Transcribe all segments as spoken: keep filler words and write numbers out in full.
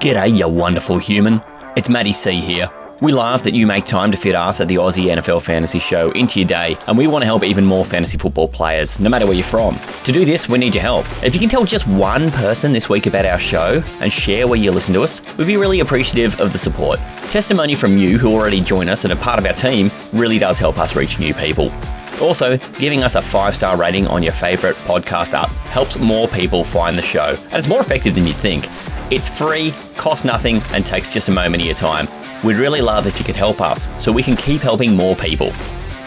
G'day, you wonderful human. It's Matty C here. We laugh that you make time to fit us at the Aussie N F L Fantasy Show into your day, and we want to help even more fantasy football players, no matter where you're from. To do this, we need your help. If you can tell just one person this week about our show and share where you listen to us, we'd be really appreciative of the support. Testimony from you who already join us and are part of our team really does help us reach new people. Also, giving us a five-star rating on your favourite podcast app helps more people find the show, and it's more effective than you'd think. It's free, costs nothing, and takes just a moment of your time. We'd really love if you could help us so we can keep helping more people.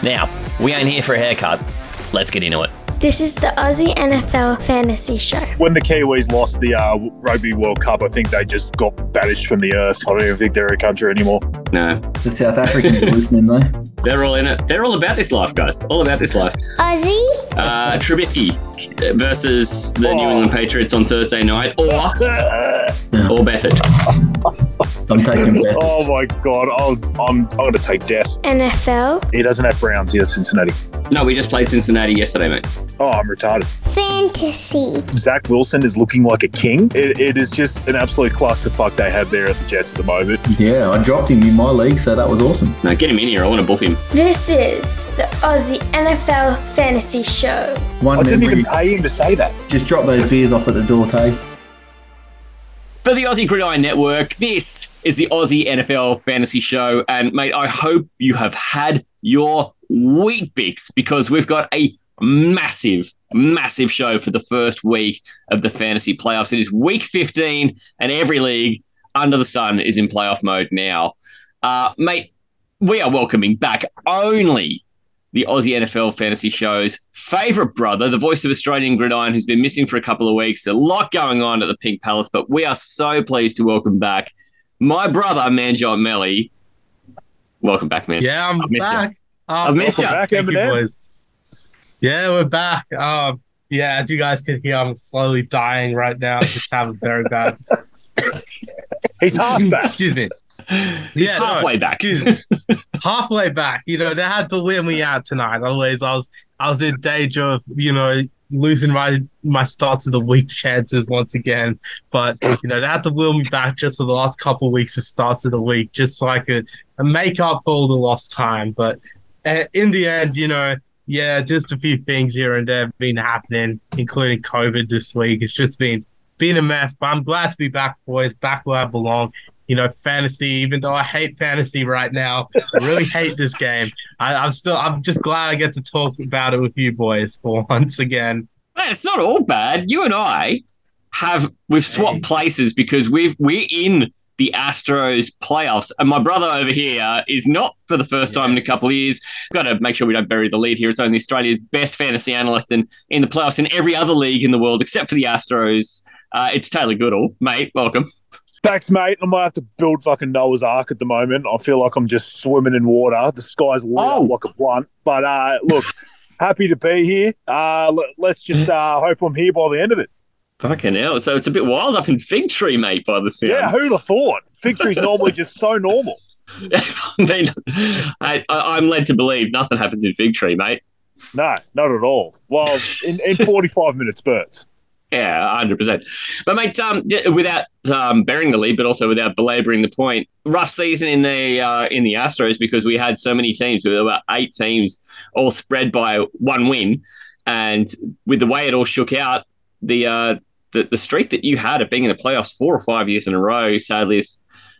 Now, we ain't here for a haircut. Let's get into it. This is the Aussie N F L Fantasy Show. When the Kiwis lost the uh, Rugby World Cup, I think they just got banished from the earth. I don't even think they're a country anymore. No. The South Africans are listening, though. They're all in it. They're all about this life, guys. All about this life. Aussie? Uh, Trubisky versus the oh. New England Patriots on Thursday night. Or, or Bethard. I'm taking Bethard. Oh, my God. I'll, I'm, I'm going to take death. N F L? He doesn't have Browns. He has Cincinnati. No, we just played Cincinnati yesterday, mate. Oh, I'm retarded. Fantasy. Zach Wilson is looking like a king. It, it is just an absolute clusterfuck they have there at the Jets at the moment. Yeah, I dropped him in my league, so that was awesome. Now get him in here. I want to buff him. This is the Aussie N F L Fantasy Show. One I didn't memory. even pay him to say that. Just drop those beers off at the door, Tay. For the Aussie Gridiron Network, this is the Aussie N F L Fantasy Show. And, mate, I hope you have had your wheat bix because we've got a massive, massive show for the first week of the fantasy playoffs. It is week fifteen, and every league under the sun is in playoff mode now. Uh, mate, we are welcoming back only the Aussie N F L Fantasy Show's favourite brother, the voice of Australian Gridiron, who's been missing for a couple of weeks. A lot going on at the Pink Palace, but we are so pleased to welcome back my brother, Manjot Melly. Welcome back, man. Yeah, I'm I've back. Oh, I've missed you. Back, Thank you, boys. Yeah, we're back. Um, yeah, as you guys can hear, I'm slowly dying right now. I just have a very bad. He's half back. Excuse me. Yeah, He's halfway no, back. Excuse me. halfway back. You know, they had to wear me out tonight. Otherwise, I was I was in danger of, you know, losing my my starts of the week chances once again. But, you know, they had to wheel me back just for the last couple of weeks of starts of the week, just so I could make up for all the lost time. But uh, in the end, you know, yeah, just a few things here and there have been happening, including COVID this week. It's just been been a mess, but I'm glad to be back, boys, back where I belong. You know, fantasy, even though I hate fantasy right now, I really hate this game. I, I'm still, I'm just glad I get to talk about it with you boys for once again. Man, it's not all bad. You and I have, we've swapped hey. places because we've, we're in the Astros playoffs. And my brother over here is not for the first yeah. time in a couple of years. Got to make sure we don't bury the lead here. It's only Australia's best fantasy analyst and in the playoffs in every other league in the world, except for the Astros. Uh, it's Taylor Goodall. Mate, welcome. Thanks, mate. I might have to build fucking Noah's Ark at the moment. I feel like I'm just swimming in water. The sky's lit oh. up like a blunt. But uh, look, happy to be here. Uh, let's just uh, hope I'm here by the end of it. Fucking hell. So it's a bit wild up in Fig Tree, mate, by the sounds. Yeah, who'd have thought? Fig Tree's normally just so normal. I mean, I, I, I'm led to believe nothing happens in Fig Tree, mate. No, not at all. Well, in, in forty-five minute spurts. Yeah, one hundred percent. But, mate, um, without um, burying the lead, but also without belaboring the point, rough season in the uh, in the Astros because we had so many teams. There were eight teams all spread by one win. And with the way it all shook out, the uh, the, the streak that you had of being in the playoffs four or five years in a row, sadly, has,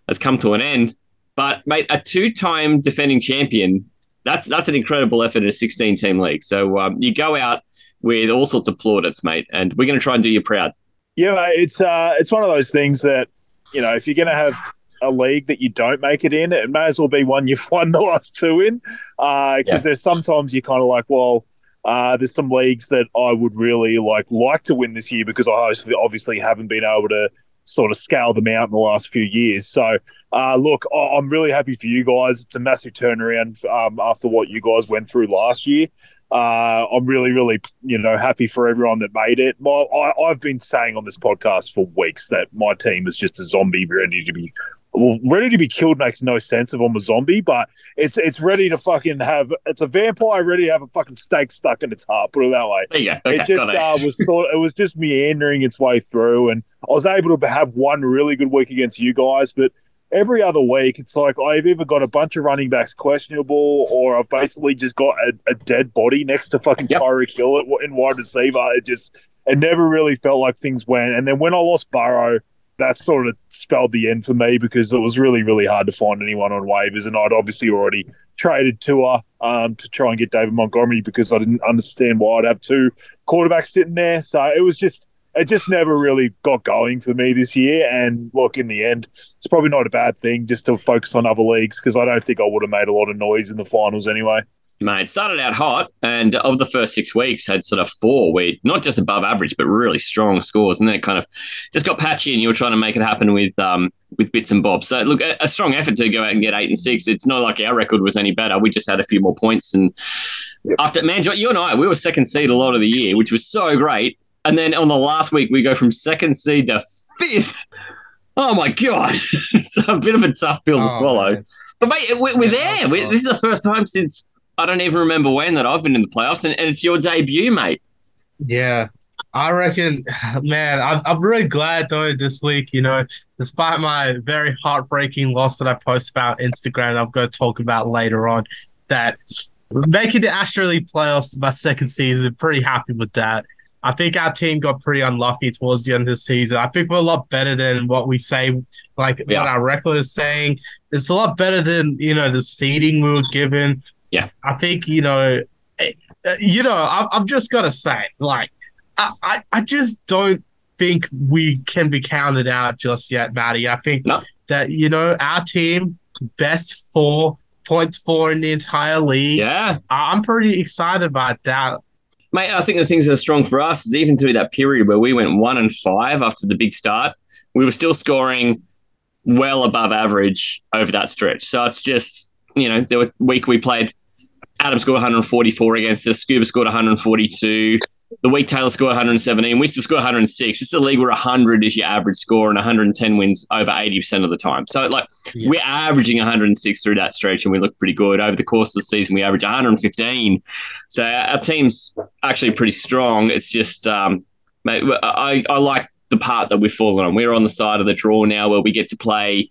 has come to an end. But, mate, a two-time defending champion, that's that's an incredible effort in a sixteen-team league. So um, you go out with all sorts of plaudits, mate, and we're going to try and do you proud. Yeah, mate, it's uh, it's one of those things that, you know, if you're going to have a league that you don't make it in, it may as well be one you've won the last two in, because uh, yeah. there's sometimes you're kind of like, well, uh, there's some leagues that I would really like like to win this year because I obviously haven't been able to sort of scale them out in the last few years. So, uh, look, I'm really happy for you guys. It's a massive turnaround um, after what you guys went through last year. Uh, I'm really, really, you know, happy for everyone that made it. My, I, I've been saying on this podcast for weeks that my team is just a zombie ready to be well, ready to be killed makes no sense if I'm a zombie, but it's it's ready to fucking have, it's a vampire ready to have a fucking stake stuck in its heart, put it that way. Yeah, okay, it just uh, it. was sort, it was just meandering its way through, and I was able to have one really good week against you guys, but every other week it's like I've either got a bunch of running backs questionable, or I've basically just got a, a dead body next to fucking yep. Tyreek Hill in wide receiver. It just, it never really felt like things went, and then when I lost Burrow, that sort of spelled the end for me because it was really, really hard to find anyone on waivers, and I'd obviously already traded Tua um, to try and get David Montgomery because I didn't understand why I'd have two quarterbacks sitting there. So it was just, it just never really got going for me this year. And look, in the end, it's probably not a bad thing just to focus on other leagues because I don't think I would have made a lot of noise in the finals anyway. Mate, it started out hot, and of the first six weeks, had sort of four where not just above average, but really strong scores, and then it kind of just got patchy, and you were trying to make it happen with um, with bits and bobs. So, look, a, a strong effort to go out and get eight and six. It's not like our record was any better. We just had a few more points, and yep. after Manjot, you and I, we were second seed a lot of the year, which was so great. And then on the last week, we go from second seed to fifth. Oh my god, it's a bit of a tough pill to oh, swallow. Man. But mate, we're, we're yeah, there. We're, this is the first time since. I don't even remember when that I've been in the playoffs, and, and it's your debut, mate. Yeah, I reckon, man, I'm, I'm really glad, though, this week, you know, despite my very heartbreaking loss that I post about Instagram, I'm going to talk about later on, that making the Astro League playoffs my second season, pretty happy with that. I think our team got pretty unlucky towards the end of the season. I think we're a lot better than what we say, like yeah. what our record is saying. It's a lot better than, you know, the seeding we were given. Yeah, I think, you know, you know, I, I've just got to say, like, I, I, I just don't think we can be counted out just yet, Matty. I think no. that, you know, our team, best four, points four in the entire league. Yeah. I'm pretty excited about that. Mate, I think the things that are strong for us is even through that period where we went one and five after the big start, we were still scoring well above average over that stretch. So it's just, you know, there were week we played. Adam scored one hundred forty-four against us. Scuba scored one hundred forty-two. The week Taylor scored one hundred seventeen. We still scored one hundred six. It's a league where one hundred is your average score and one hundred ten wins over eighty percent of the time. So, like, yeah. we're averaging one hundred six through that stretch, and we look pretty good. Over the course of the season, we average one hundred fifteen. So, our team's actually pretty strong. It's just, um, mate, I, I like the part that we've fallen on. We're on the side of the draw now where we get to play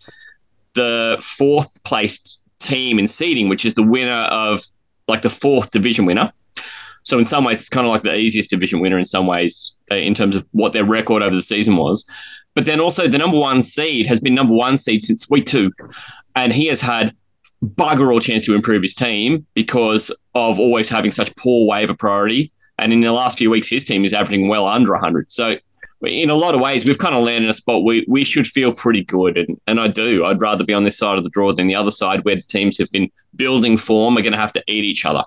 the fourth-placed team in seeding, which is the winner of, like, the fourth division winner. So in some ways, it's kind of like the easiest division winner in some ways uh, in terms of what their record over the season was. But then also the number one seed has been number one seed since week two. And he has had bugger all chance to improve his team because of always having such poor waiver priority. And in the last few weeks, his team is averaging well under one hundred. So in a lot of ways, we've kind of landed in a spot where we should feel pretty good. And, and I do. I'd rather be on this side of the draw than the other side where the teams have been building form are going to have to eat each other.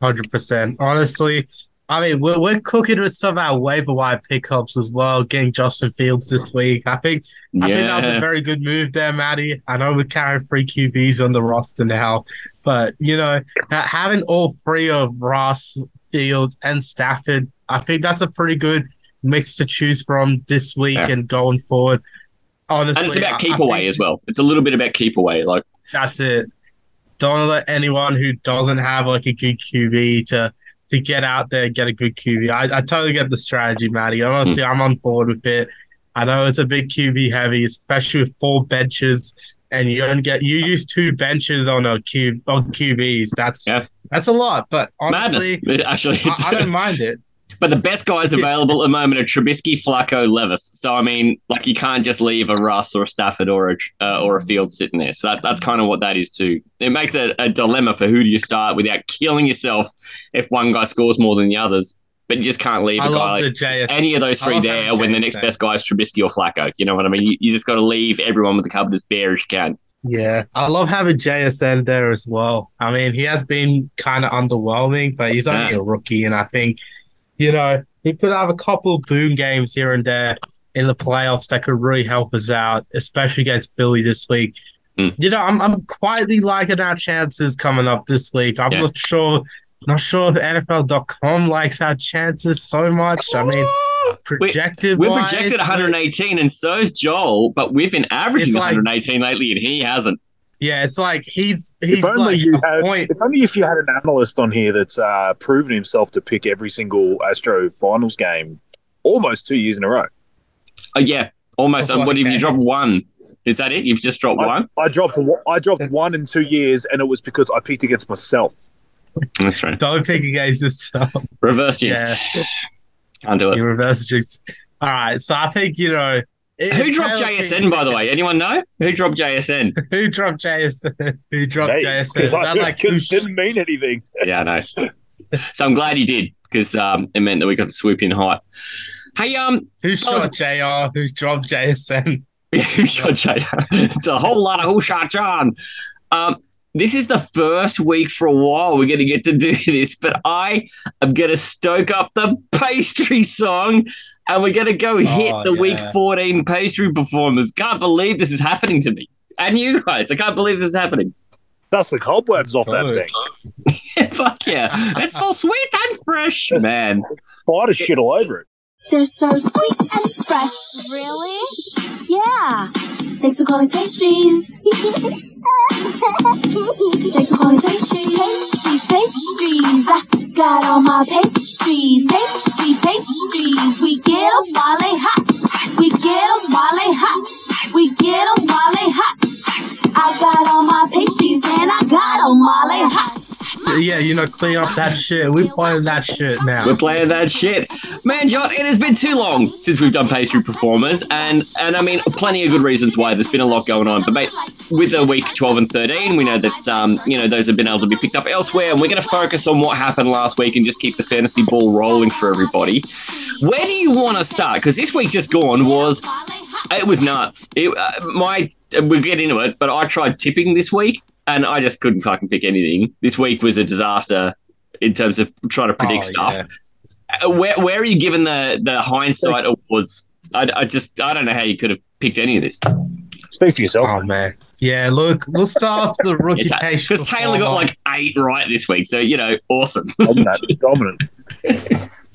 one hundred percent. Honestly, I mean, we're, we're cooking with some of our waiver wire pickups as well, getting Justin Fields this week. I think I yeah. think that was a very good move there, Matty. I know we're carrying three Q Bs on the roster now, but, you know, having all three of Ross, Fields, and Stafford, I think that's a pretty good mix to choose from this week yeah. and going forward. Honestly, and it's about keep I, away I think, as well. It's a little bit about keep away. Like that's it. Don't let anyone who doesn't have like a good Q B to to get out there and get a good Q B. I, I totally get the strategy, Matty. Honestly, I'm on board with it. I know it's a bit Q B heavy, especially with four benches, and you don't get you use two benches on a Q on Q Bs. That's yeah. that's a lot, but honestly, Madness. Actually, it's I, I don't mind it. But the best guys available at the moment are Trubisky, Flacco, Levis. So, I mean, like, you can't just leave a Russ or a Stafford or a, uh, or a Field sitting there. So, that, that's kind of what that is too. It makes it a dilemma for who do you start without killing yourself if one guy scores more than the others. But you just can't leave I a guy like J F- any of those three there when the next best guy is Trubisky or Flacco. You know what I mean? You, you just got to leave everyone with the cupboard as bare as you can. Yeah, I love having J S N there as well. I mean, he has been kind of underwhelming, but he's only yeah. a rookie, and I think... You know, he could have a couple of boom games here and there in the playoffs that could really help us out, especially against Philly this week. Mm. You know, I'm I'm quietly liking our chances coming up this week. I'm yeah. not sure Not sure if N F L dot com likes our chances so much. I mean, projected We're, we're projected one hundred eighteen, and so is Joel, but we've been averaging like, one hundred eighteen lately, and he hasn't. Yeah, it's like he's he's if only like you had, point. If only if you had an analyst on here that's uh, proven himself to pick every single Astro finals game almost two years in a row. Oh, yeah, almost. Oh, um, what okay. if you drop one? Is that it? You've just dropped I, one? I dropped I dropped one in two years, and it was because I picked against myself. That's right. Don't pick against yourself. Reverse jinx. Yeah. Can't do it. You reverse jinx. All right, so I think, you know... Who dropped J S N, by the way? Anyone know? Who dropped J S N? Who dropped J S N? Who dropped hey, J S N? Because like, didn't mean anything. Yeah, I know. So I'm glad he did, because um, it meant that we got to swoop in hot. Hey, um... Who shot J R? Who dropped J S N? Who shot J R? It's a whole lot of who shot John. Um... This is the first week for a while we're going to get to do this, but I am going to stoke up the pastry song, and we're going to go hit oh, the yeah. week fourteen pastry performers. Can't believe this is happening to me. And you guys, I can't believe this is happening. That's the cobwebs off that thing. Yeah, fuck yeah. It's so sweet and fresh, There's man. Spider shit all over it. They're so sweet and fresh. Really? Yeah. Thanks for calling pastries. Thanks for calling pastries. Pastries, pastries. I got all my pastries. Pastries, pastries. We get 'em while they hot. We get 'em while they hot. We get 'em while they hot. I got all my pastries and I got 'em while they hot. Yeah, you know, clean up that shit. We're playing that shit now. We're playing that shit. Man, John, it has been too long since we've done pastry performers, and, and I mean, plenty of good reasons why. There's been a lot going on. But, mate, with the week twelve and thirteen, we know that, um, you know, those have been able to be picked up elsewhere, and we're going to focus on what happened last week and just keep the fantasy ball rolling for everybody. Where do you want to start? Because this week just gone was... It was nuts. It, uh, my We'll get into it, but I tried tipping this week. And I just couldn't fucking pick anything. This week was a disaster in terms of trying to predict oh, stuff. Yeah. Where where are you given the, the hindsight awards? I, I just I don't know how you could have picked any of this. Speak for yourself. Oh man, yeah. Look, we'll start off the rookie yeah, case because Taylor got like eight right this week, so you know, awesome, dominant. dominant.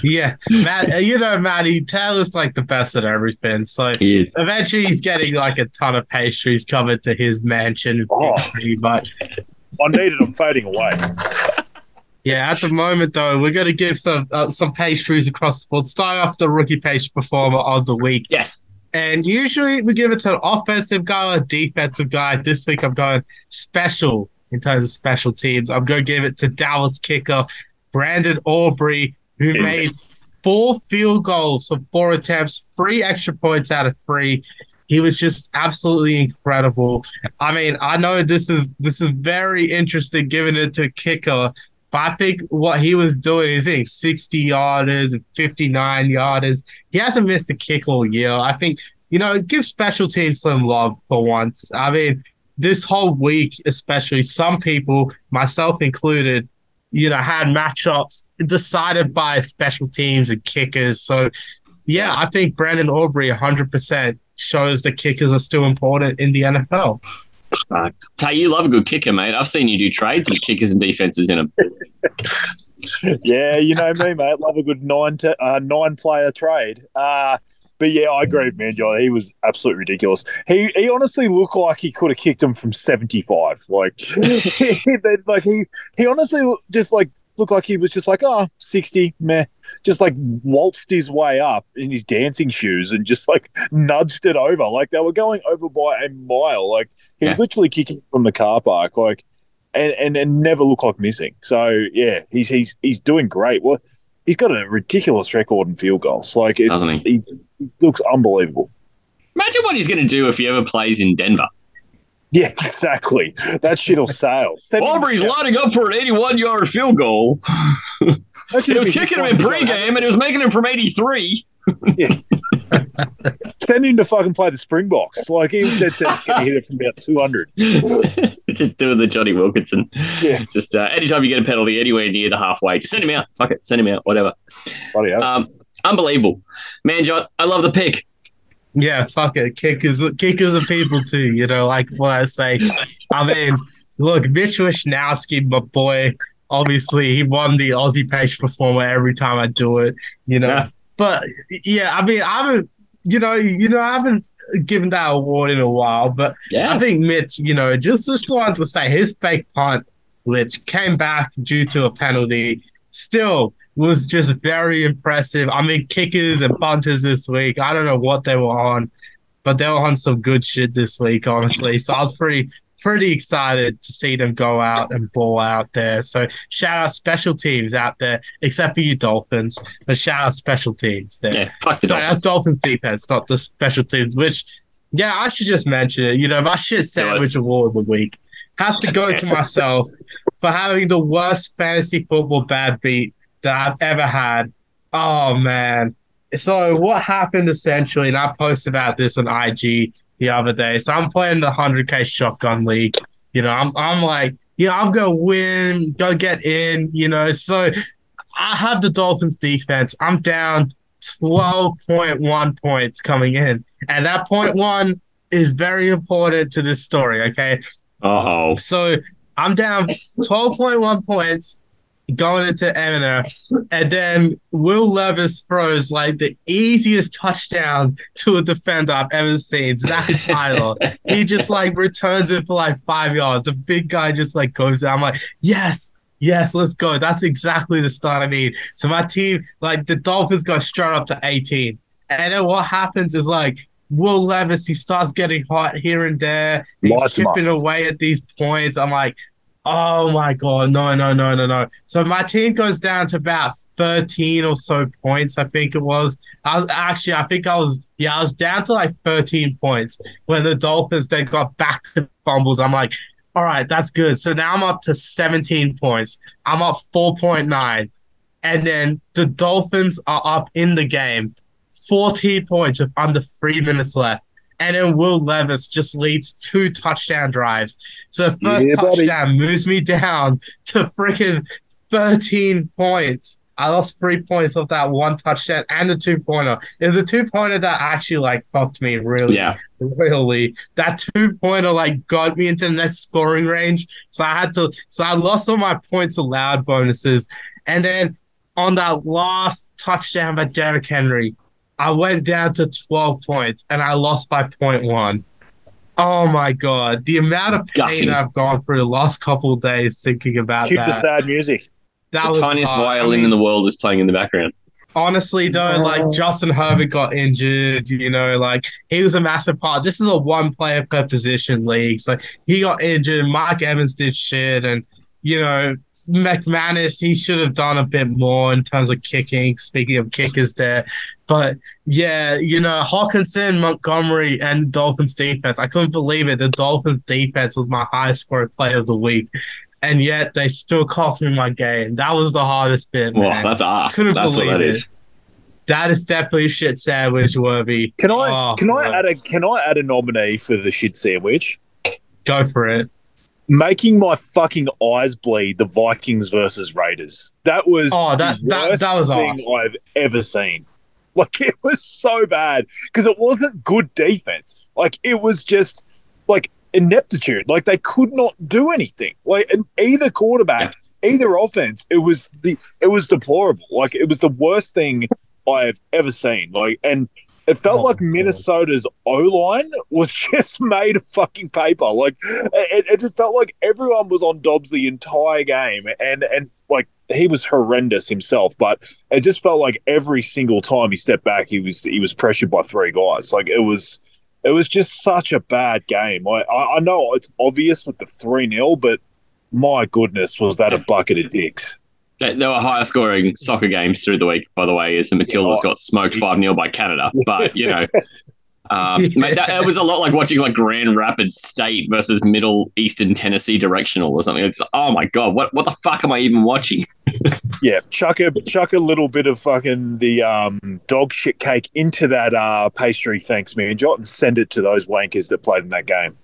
Yeah, Matt, you know, Matty, Taylor's like the best at everything. So he is. Eventually he's getting like a ton of pastries covered to his mansion. Oh, pretty much. I needed them fading away. Yeah, at the moment, though, we're going to give some uh, some pastries across the board. Start off the rookie pastry performer of the week. Yes. And usually we give it to an offensive guy or a defensive guy. This week I'm going special in terms of special teams. I'm going to give it to Dallas kicker Brandon Aubrey, who made four field goals for four attempts, three extra points out of three. He was just absolutely incredible. I mean, I know this is this is very interesting giving it to kicker, but I think what he was doing is hitting sixty-yarders and fifty-nine-yarders. He hasn't missed a kick all year. I think, you know, give special teams some love for once. I mean, this whole week especially, some people, myself included, you know, had matchups decided by special teams and kickers. So, yeah, I think Brandon Aubrey one hundred percent shows that kickers are still important in the N F L. Uh, Tay, you love a good kicker, mate. I've seen you do trades with kickers and defenses in them. Yeah, you know me, mate. Love a good nine to, uh, nine-player trade. Uh, but, yeah, I agree with Manjot. He was absolutely ridiculous. He he honestly looked like he could have kicked him from seventy-five. Like, like he, he honestly just, like, looked like he was just like, oh, sixty, meh. Just, like, waltzed his way up in his dancing shoes and just, like, nudged it over. Like, they were going over by a mile. Like, he was yeah. literally kicking from the car park, like, and, and, and never looked like missing. So, yeah, he's he's he's doing great. Well, he's got a ridiculous record in field goals. Like, it's, doesn't he? He, he looks unbelievable. Imagine what he's going to do if he ever plays in Denver. Yeah, exactly. That shit'll sail. Aubrey's lining up for an eighty-one-yard field goal. It was kicking him in pregame, and it was making him from eighty-three. Yeah. Send him to fucking play the Springboks. Like, he said he's going to hit it from about two hundred. Just doing the Johnny Wilkinson. Yeah. Just uh, anytime you get a penalty anywhere near the halfway, just send him out. Fuck it, send him out. Whatever. Um, unbelievable, man, John. I love the pick. Yeah, fuck it. Kickers, kickers are people too. You know, like what I say. I mean, look, Mitch Wishnowsky, my boy. Obviously, he won the Aussie Pastry Performer every time I do it, you know. Yeah. But yeah, I mean, I haven't, you know, you know, I haven't given that award in a while. But yeah. I think Mitch, you know, just just wanted to say his fake punt, which came back due to a penalty, still was just very impressive. I mean, kickers and punters this week, I don't know what they were on, but they were on some good shit this week, honestly. So I was pretty, pretty excited to see them go out and ball out there. So shout out special teams out there, except for you Dolphins, but shout out special teams there. Yeah, fuck the Sorry, Dolphins. That's Dolphins defense, not the special teams, which, yeah, I should just mention it. You know, my shit sandwich award of the week has to go to myself for having the worst fantasy football bad beat that I've ever had. Oh, man. So what happened essentially, and I posted about this on I G the other day. So I'm playing the one hundred K shotgun league. You know, I'm I'm like, you know, I'm going to win, go get in, you know. So I have the Dolphins defense. I'm down twelve point one points coming in. And that point one is very important to this story, okay? Oh. So I'm down twelve point one points going into M and F, and then Will Levis throws like the easiest touchdown to a defender I've ever seen. Zach Tyler, he just like returns it for like five yards. The big guy just like goes out. I'm like, yes, yes, let's go. That's exactly the start I need. So my team, like the Dolphins, got straight up to eighteen, and then what happens is like Will Levis, he starts getting hot here and there. He's Lots chipping up. away at these points. I'm like, oh my God, no, no, no, no, no. So my team goes down to about thirteen or so points, I think it was. I was actually, I think I was, yeah, I was down to like thirteen points when the Dolphins, they got back to fumbles. I'm like, all right, that's good. So now I'm up to seventeen points. I'm up four point nine. And then the Dolphins are up in the game, fourteen points with under three minutes left. And then Will Levis just leads two touchdown drives. So the first yeah, touchdown buddy. moves me down to freaking thirteen points. I lost three points off that one touchdown and the two-pointer. It was a two-pointer that actually, like, fucked me really, yeah. really. That two-pointer, like, got me into the next scoring range. So I had to – so I lost all my points allowed bonuses. And then on that last touchdown by Derrick Henry, I went down to twelve points, and I lost by point one. Oh, my God. The amount of pain Gushing. I've gone through the last couple of days thinking about Keep that. Keep the sad music. That the was tiniest hard. violin I mean, in the world is playing in the background. Honestly, though, oh. like, Justin Herbert got injured. You know, like, he was a massive part. This is a one-player per position league. So he got injured. Mike Evans did shit. And, you know, McManus, he should have done a bit more in terms of kicking. Speaking of kickers there. But, yeah, you know, Hawkinson, Montgomery, and Dolphins defense. I couldn't believe it. The Dolphins defense was my highest-scoring play of the week. And yet they still cost me my game. That was the hardest bit, man. Wow, that's ass. Couldn't that's believe what that it. Is. That is definitely shit sandwich worthy. Can I oh, can I add a can I add a nominee for the shit sandwich? Go for it. Making my fucking eyes bleed, the Vikings versus Raiders. That was oh, that, the that, worst that was thing awesome. I've ever seen. Like, it was so bad because it wasn't good defense. Like, it was just, like, ineptitude. Like, they could not do anything. Like, and either quarterback, yeah. either offense, it was the it was deplorable. Like, it was the worst thing I have ever seen. Like, and it felt oh, like Minnesota's O-line was just made of fucking paper. Like, it, it just felt like everyone was on Dobbs the entire game, and and, like, he was horrendous himself, but it just felt like every single time he stepped back, he was he was pressured by three guys. Like, it was, it was just such a bad game. I, I know it's obvious with the three nil, but my goodness, was that a bucket of dicks? There were higher scoring soccer games through the week, by the way, as the Matildas yeah. got smoked five nil by Canada. But you know, um, mate, that, it was a lot like watching like Grand Rapids State versus Middle Eastern Tennessee directional or something. It's like, oh my god, what what the fuck am I even watching? Yeah, chuck a chuck a little bit of fucking the um, dog shit cake into that uh, pastry, thanks, Manjot, and send it to those wankers that played in that game.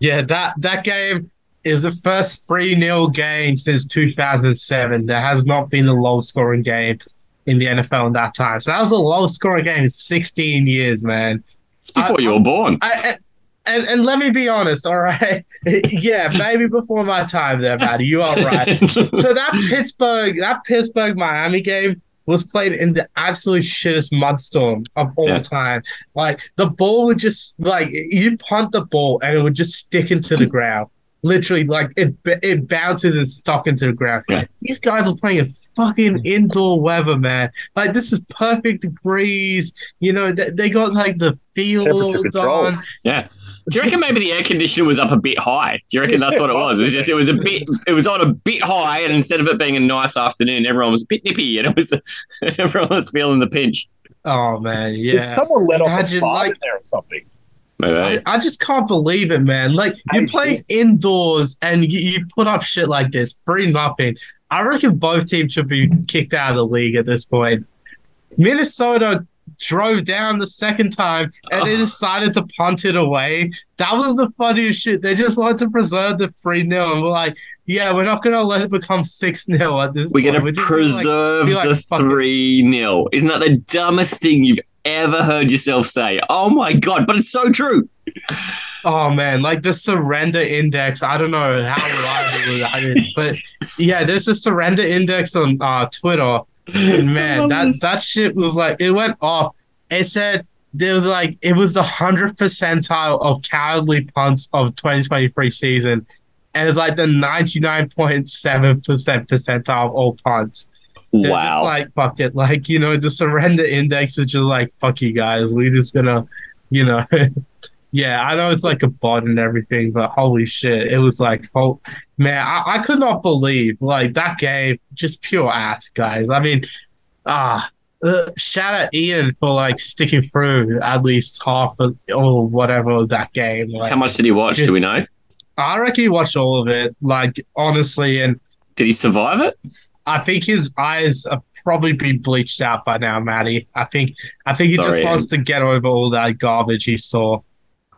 Yeah, that that game is the first three nil game since two thousand seven. There has not been a low-scoring game in the N F L in that time. So that was the lowest scoring game in sixteen years, man. It's before I, you were born. I, And and let me be honest, all right? Yeah, maybe before my time there, Matty. You are right. So that Pittsburgh, that Pittsburgh-Miami game was played in the absolute shittest mudstorm of all yeah. time. Like, the ball would just, like, you punt the ball and it would just stick into the ground. Literally, like, it it bounces and stuck into the ground. Yeah. These guys are playing in fucking indoor weather, man. Like, this is perfect degrees. You know, they, they got, like, the field on. Yeah. Do you reckon maybe the air conditioner was up a bit high? Do you reckon that's what it was? It was just it was a bit it was on a bit high, and instead of it being a nice afternoon, everyone was a bit nippy, and it was everyone was feeling the pinch. Oh man, yeah. Did someone let off a bomb in there or something? I, I just can't believe it, man. Like, you're playing indoors and you, you put up shit like this, free nothing. I reckon both teams should be kicked out of the league at this point. Minnesota drove down the second time and oh. they decided to punt it away. That was the funniest shit. They just wanted to preserve the three nil and we're like, yeah, we're not going to let it become six nil at this we're point. Gonna we're going to preserve like, like, the three nil. Isn't that the dumbest thing you've ever heard yourself say? Oh my God, but it's so true. Oh man, like the surrender index. I don't know how reliable that is, but yeah, there's a surrender index on uh, Twitter. And man, that, that shit was like, it went off. It said there was like, it was the hundredth percentile of cowardly punts of twenty twenty-three season. And it's like the ninety-nine point seven percent percentile of all punts. They're wow. just like, fuck it. Like, you know, the surrender index is just like, fuck you guys. We're just gonna, you know. Yeah, I know it's like a bot and everything, but holy shit. It was like, oh, man, I, I could not believe, like, that game, just pure ass, guys. I mean, ah, uh, shout out Ian for, like, sticking through at least half of, or whatever of that game. Like, how much did he watch? Just, do we know? I reckon he watched all of it, like, honestly. And did he survive it? I think his eyes are probably been bleached out by now, Matty. I think, I think he Sorry, just wants Ian. to get over all that garbage he saw.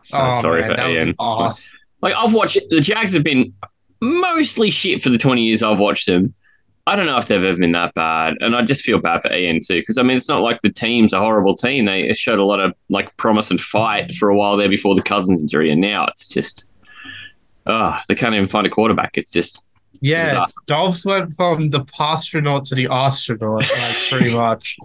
So oh, sorry man, for that Ian. Awesome. Like, I've watched the Jags have been mostly shit for the twenty years I've watched them. I don't know if they've ever been that bad, and I just feel bad for Ian too, because I mean, it's not like the team's a horrible team. They showed a lot of like promise and fight for a while there before the Cousins injury, and now it's just, ah, oh, they can't even find a quarterback. It's just yeah. Dobbs went from the pastronaut to the astronaut, like, pretty much.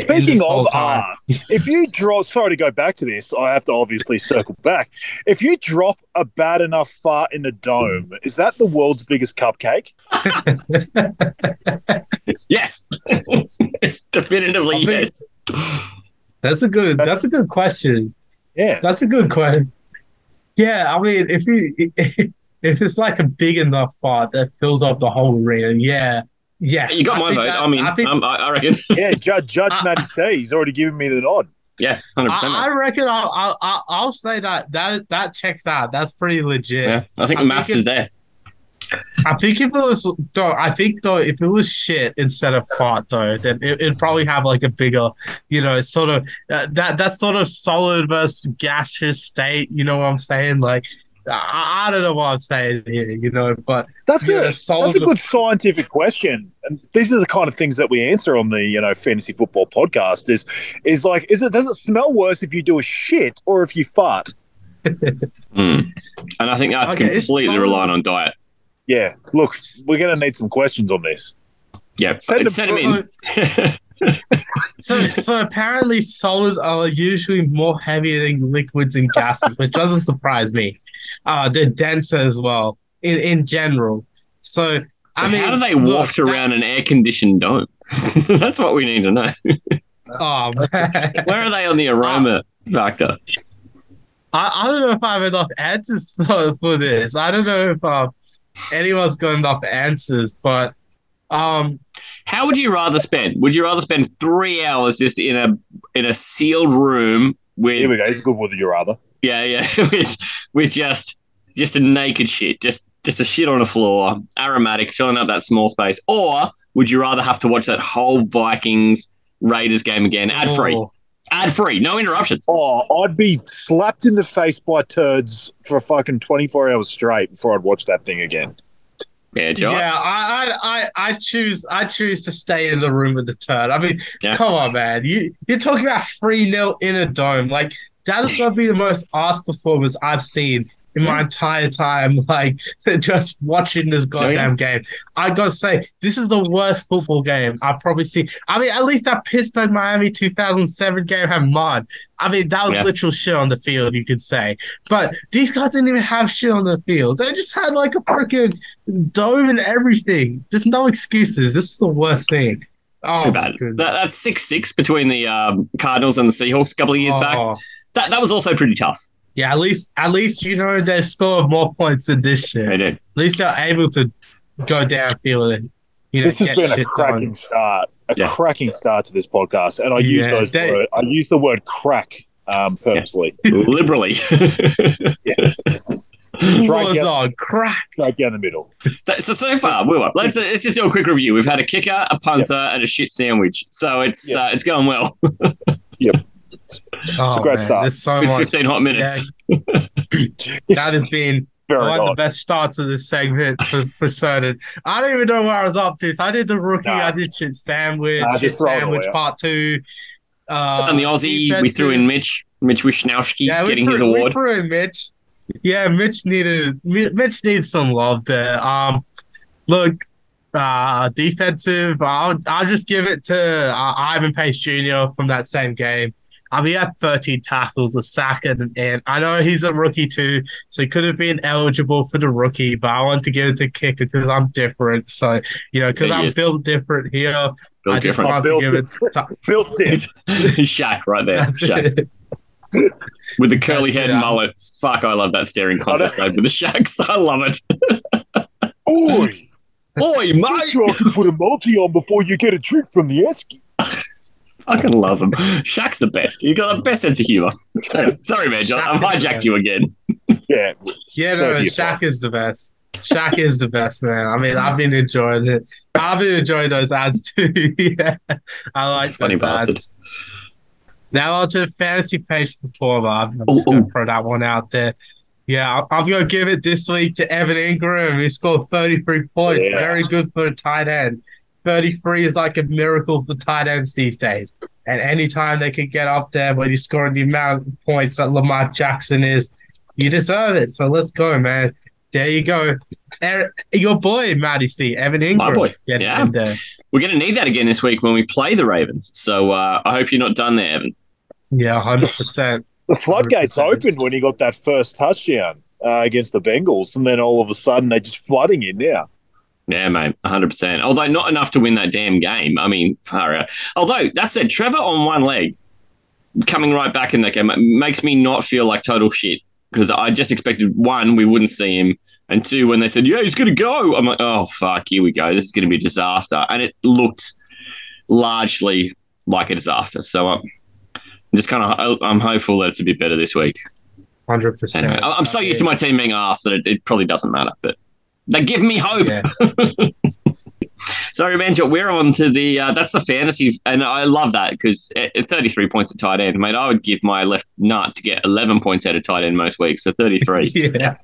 Speaking of R, if you draw, sorry to go back to this, I have to obviously circle back. If you drop a bad enough fart in a dome, is that the world's biggest cupcake? Yes, definitively I mean, yes. That's a good. That's, that's a good question. Yeah, that's a good question. Yeah, I mean, if you if it's like a big enough fart that fills up the whole arena, yeah. Yeah, you got I my vote. That, I mean, I, think, um, I, I reckon. Yeah, Judge Judge Matty say he's already given me the nod. Yeah, hundred percent. I, I reckon I'll, I'll I'll say that that that checks out. That's pretty legit. Yeah, I think I the maths think it, is there. I think if it was though, I think though if it was shit instead of fart though, then it, it'd probably have like a bigger, you know, sort of uh, that that sort of solid versus gaseous state. You know what I'm saying? Like. I, I don't know what I'm saying here, you know, but that's a, that's a good scientific question. And these are the kind of things that we answer on the, you know, fantasy football podcast is, is like, is it, does it smell worse if you do a shit or if you fart? Mm. And I think that's okay, completely reliant on diet. Yeah. Look, we're going to need some questions on this. Yeah. Send, a, send them in. so, so apparently solids are usually more heavier than liquids and gases, which doesn't surprise me. Uh, they're denser as well in, in general. So, I but mean, how do they look, waft around that, an air conditioned dome? That's what we need to know. Oh, man. Where are they on the aroma uh, factor? I, I don't know if I have enough answers for this. I don't know if uh, anyone's got enough answers, but. Um, how would you rather spend? Would you rather spend three hours just in a in a sealed room with. Here we go. It's a good word that you rather. Yeah, yeah, with with just just a naked shit, just just a shit on the floor, aromatic, filling up that small space. Or would you rather have to watch that whole Vikings Raiders game again, ad free, oh. ad free, no interruptions? Oh, I'd be slapped in the face by turds for a fucking twenty-four hours straight before I'd watch that thing again. Yeah, John. Yeah, I, I, I choose, I choose to stay in the room with the turd. I mean, yeah. Come on, man, you you're talking about three nil in a dome, like. that is going to be the most ass performance I've seen in my entire time, like, just watching this goddamn game. I got to say, this is the worst football game I've probably seen. I mean, at least that Pittsburgh-Miami two thousand seven game had mud. I mean, that was yeah. literal shit on the field, you could say. But these guys didn't even have shit on the field. They just had, like, a fucking dome and everything. There's no excuses. This is the worst thing. Oh, bad. That, that's six six between the um, Cardinals and the Seahawks a couple of years oh. back. That that was also pretty tough. Yeah, at least at least you know they scored more points than this shit. They did. At least they're able to go downfield and you know. This has been a cracking done. start, a yeah. cracking start to this podcast, and I use yeah, those. They, word, I use the word "crack" um, purposely, yeah. liberally. yeah. Right down, on crack, right down the middle. So, so, so far, we were. Let's let's just do a quick review. We've had a kicker, a punter, yep. and a shit sandwich. So it's yep. uh, it's going well. yep. It's oh, a great man. start. So much. fifteen hot minutes. Yeah. That has been Very one odd. of the best starts of this segment for, for certain. I don't even know where I was up to. So I did the rookie. Nah. I did shit sandwich. Nah, shit sandwich part two. Uh, and the Aussie, defensive. we threw in Mitch. Mitch Wishnowski yeah, getting threw, his award. We threw in Mitch. Yeah, Mitch needed Mitch needs some love there. Um, look, uh, defensive. I'll I'll just give it to uh, Ivan Pace Junior from that same game. I mean, he had thirteen tackles, a sack, and, and I know he's a rookie too, so he could have been eligible for the rookie, but I want to give it to kicker because I'm different. So, you know, because I'm is. built different here. Built I just different. want built to give it to Built different. Shaq right there. Shaq. With the curly That's head and mullet. Fuck, I love that staring contest over the Shaqs. I love it. Oi. Oi, mate. You can put a multi on before you get a drink from the Esky. I can love him. Shaq's the best. You've got the best sense of humor. Sorry, man, John. I've hijacked you again. Yeah. Yeah, no, no, Shaq is the best. Shaq is the best, man. I mean, I've been enjoying it. I've been enjoying those ads too. yeah. I like Funny those bastards. ads. Now on to the fantasy page performer. I'm just going to throw that one out there. Yeah, I'm going to give it this week to Evan Ingram, who scored thirty-three points. Yeah. Very good for a tight end. thirty-three is like a miracle for tight ends these days. And anytime they can get up there when you're scoring the amount of points that Lamar Jackson is, you deserve it. So let's go, man. There you go. Er- your boy, Matty C, Evan Ingram. My boy. Get yeah. in there. We're going to need that again this week when we play the Ravens. So uh, I hope you're not done there, Evan. Yeah, one hundred percent. The floodgates one hundred percent opened when he got that first touchdown uh, against the Bengals, and then all of a sudden they're just flooding in now. Yeah, mate, one hundred percent. Although not enough to win that damn game. I mean, far out. Although, that said, Trevor on one leg, coming right back in that game, makes me not feel like total shit because I just expected, one, we wouldn't see him, and two, when they said, yeah, he's going to go, I'm like, oh, fuck, here we go. This is going to be a disaster. And it looked largely like a disaster. So I'm just kind of I'm hopeful that it's a bit better this week. one hundred percent. Anyway, I'm so used to my team being arsed that it, it probably doesn't matter, but... They give me hope. Yeah. Sorry, Manjot, we're on to the uh, – that's the fantasy, and I love that because at thirty-three points at tight end, mate, I would give my left nut to get eleven points out of tight end most weeks, so thirty-three. yeah.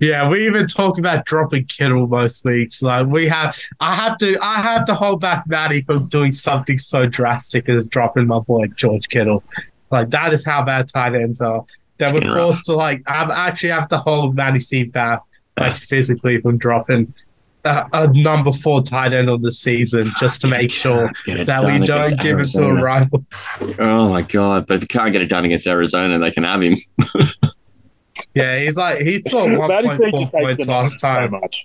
Yeah, we even talk about dropping Kittle most weeks. Like we have, I have to, I have to hold back Matty from doing something so drastic as dropping my boy George Kittle. Like that is how bad tight ends are. They were forced to like – I actually have to hold Matty C back. Like physically from dropping a, a number four tight end on the season fuck, just to make sure that we don't give it to a rival. Oh, my God. But if you can't get it done against Arizona, they can have him. yeah, he's like, he scored one point four points last time. So much.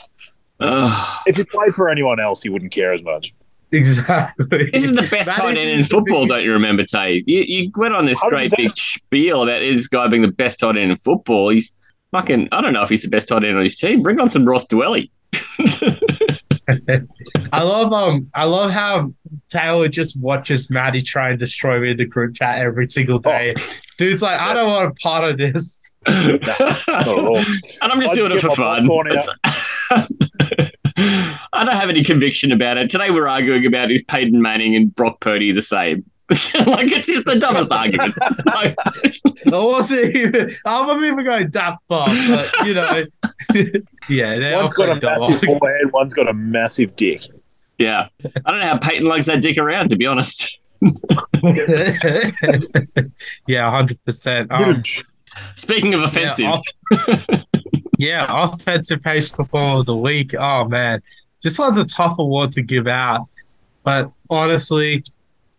Uh, if he played for anyone else, he wouldn't care as much. Exactly. This is the best tight end in football, don't you remember, Tay? You, you went on this great big spiel about this guy being the best tight end in football. He's Fucking, I don't know if he's the best tight end on his team. Bring on some Ross Dwelly. I love um, I love how Taylor just watches Matty try and destroy me in the group chat every single day. Oh. Dude's like, I don't want a part of this. no, not at all. And I'm just I'll doing just it for fun. I don't have any conviction about it. Today we're arguing about is Peyton Manning and Brock Purdy the same. like, it's just the dumbest arguments. So. I, wasn't even, I wasn't even going that far, but, you know. yeah, one's got a massive forehead, one's got a massive dick. Yeah. I don't know how Peyton lugs that dick around, to be honest. Yeah, one hundred percent. Um, Speaking of offensive. Yeah, off- yeah, offensive pace performer of the week. Oh, man. This one's a tough award to give out. But honestly,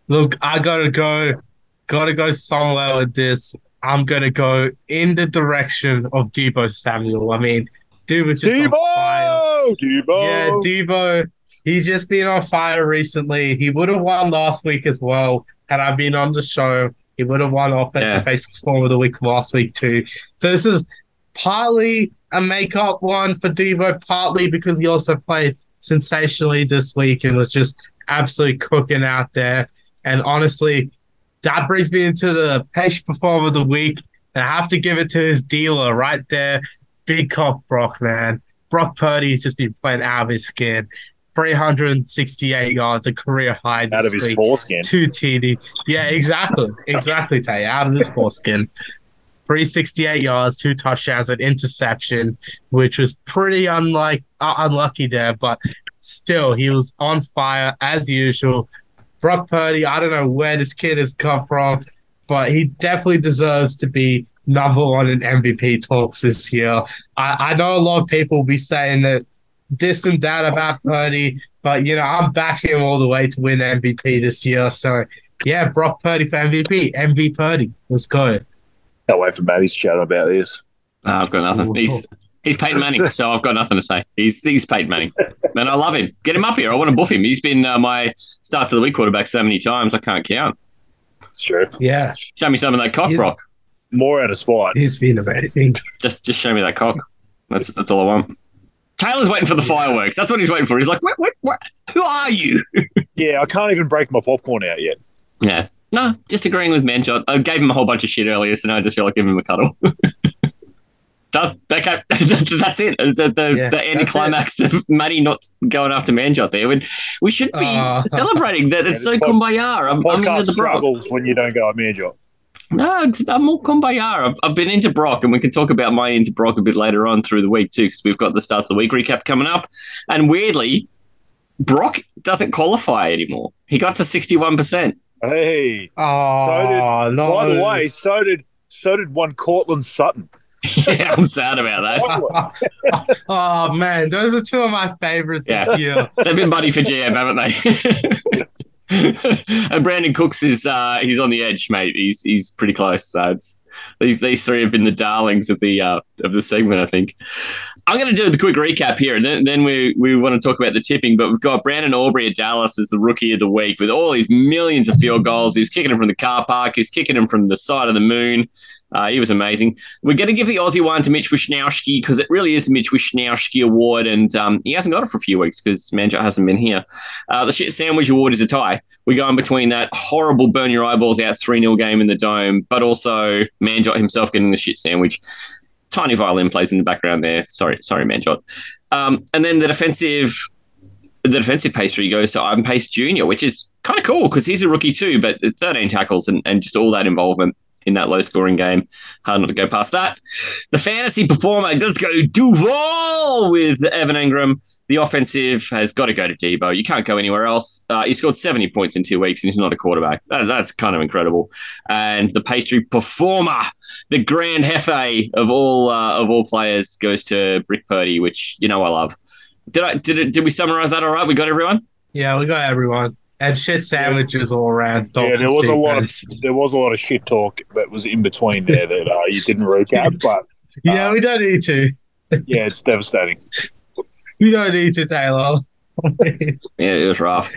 look, I got to go. Got to go somewhere with this. I'm going to go in the direction of Deebo Samuel. I mean, dude was just Deebo! on fire. Deebo! Yeah, Deebo. He's just been on fire recently. He would have won last week as well. Had I been on the show, he would have won Offensive Face yeah. Performer of the Week last week too. So this is partly a make-up one for Deebo, partly because he also played sensationally this week and was just absolutely cooking out there. And honestly, that brings me into the Pastry Performer of the Week. And I have to give it to his dealer right there, Big Cop Brock, man. Brock Purdy has just been playing out of his skin. three hundred sixty-eight yards, a career high this week. Out of his foreskin. Two T D. Yeah, exactly. Exactly, Tay. Out of his foreskin. three hundred sixty-eight yards, two touchdowns, an interception, which was pretty unlike, uh, unlucky there, but still, he was on fire as usual. Brock Purdy, I don't know where this kid has come from, but he definitely deserves to be number one in M V P talks this year. I, I know a lot of people will be saying that this and that about Purdy, but, you know, I'm backing him all the way to win M V P this year. So, yeah, Brock Purdy for M V P. M V Purdy. Let's go. Can't wait for Matty's chat about this. No, I've got nothing. He's, he's Peyton Manning, so I've got nothing to say. He's he's Peyton Manning. Man, I love him. Get him up here. I want to buff him. He's been uh, my start for the week quarterback so many times, I can't count. That's true. Yeah. Show me some of that cock, he's, Brock. More out of spot. He's been amazing. Just just show me that cock. That's that's all I want. Taylor's waiting for the yeah. fireworks. That's what he's waiting for. He's like, what, what, what? Who are you? Yeah, I can't even break my popcorn out yet. Yeah. No, just agreeing with Manjot. I gave him a whole bunch of shit earlier, so now I just feel like giving him a cuddle. Done. Okay. That's it. The, the, yeah, the anticlimax of Matty not going after Manjot there. We, we should be uh, celebrating that. It's yeah, so pod, kumbaya. I'm, I'm into the Brock. Struggles when you don't go at Manjot. No, I'm more kumbaya. I've, I've been into Brock, and we can talk about my into Brock a bit later on through the week too, because we've got the start of the week recap coming up. And weirdly, Brock doesn't qualify anymore. He got to sixty-one percent. Hey. Oh, so did, no. By the way, so did so did one Cortland Sutton. Yeah, I'm sad about that. Oh, man, those are two of my favourites yeah. this year. They've been buddy for G M, haven't they? And Brandon Cooks is uh, he's on the edge, mate. He's he's pretty close. So it's, these these three have been the darlings of the uh, of the segment, I think. I'm going to do the quick recap here, and then, then we, we want to talk about the tipping. But we've got Brandon Aubrey at Dallas as the rookie of the week with all these millions of field goals. He was kicking them from the car park. He was kicking them from the side of the moon. Uh, he was amazing. We're going to give the Aussie one to Mitch Wishnowsky because it really is the Mitch Wishnowsky Award, and um, he hasn't got it for a few weeks because Manjot hasn't been here. Uh, the Shit Sandwich Award is a tie. We go in between that horrible burn your eyeballs out three nil game in the Dome, but also Manjot himself getting the Shit Sandwich. Tiny violin plays in the background there. Sorry, sorry, Manjot. Um, and then the defensive... The defensive pastry goes to Ivan Pace Junior, which is kind of cool because he's a rookie too, but thirteen tackles and, and just all that involvement in that low-scoring game. Hard not to go past that. The fantasy performer, let's go Duval with Evan Engram. The offensive has got to go to Deebo. You can't go anywhere else. Uh, he scored seventy points in two weeks and he's not a quarterback. That, that's kind of incredible. And the pastry performer, the grand jefe of all uh, of all players, goes to Brick Purdy, which you know I love. Did I did it, did we summarize that all right? We got everyone? Yeah, we got everyone. And shit sandwiches yeah. all around. Yeah, there was defense. a lot of there was a lot of shit talk that was in between there that uh, you didn't recap, but uh, yeah, we don't need to. Yeah, it's devastating. We don't need to, Taylor. Yeah, it was rough.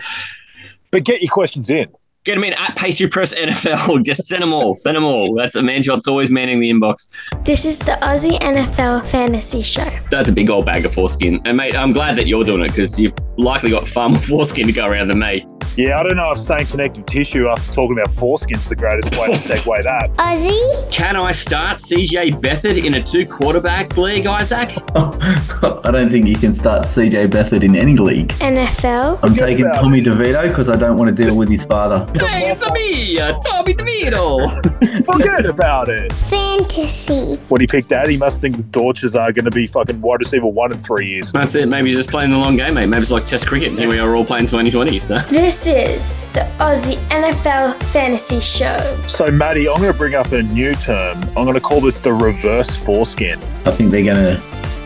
But get your questions in. Get them in at Pastry Press N F L. Just send them all. Send them all. That's a Manjot's always manning the inbox. This is the Aussie N F L Fantasy Show. That's a big old bag of foreskin. And, mate, I'm glad that you're doing it because you've likely got far more foreskin to go around than me. Yeah, I don't know if saying connective tissue after talking about foreskin's the greatest way to segue that. Aussie? Can I start C J Beathard in a two-quarterback league, Isaac? I don't think you can start C J Beathard in any league. N F L? I'm Forget taking Tommy it. DeVito because I don't want to deal with his father. Hey, it's me, Tommy DeVito. Forget about it. Fantasy. When he picked that, he must think the Dorches are going to be fucking wide receiver one in three years. That's it. Maybe he's just playing the long game, mate. Maybe it's like Test cricket. Here we are all playing twenty twenty. So. This This is the Aussie N F L Fantasy Show. So, Matty, I'm going to bring up a new term. I'm going to call this the reverse foreskin. I think they're going to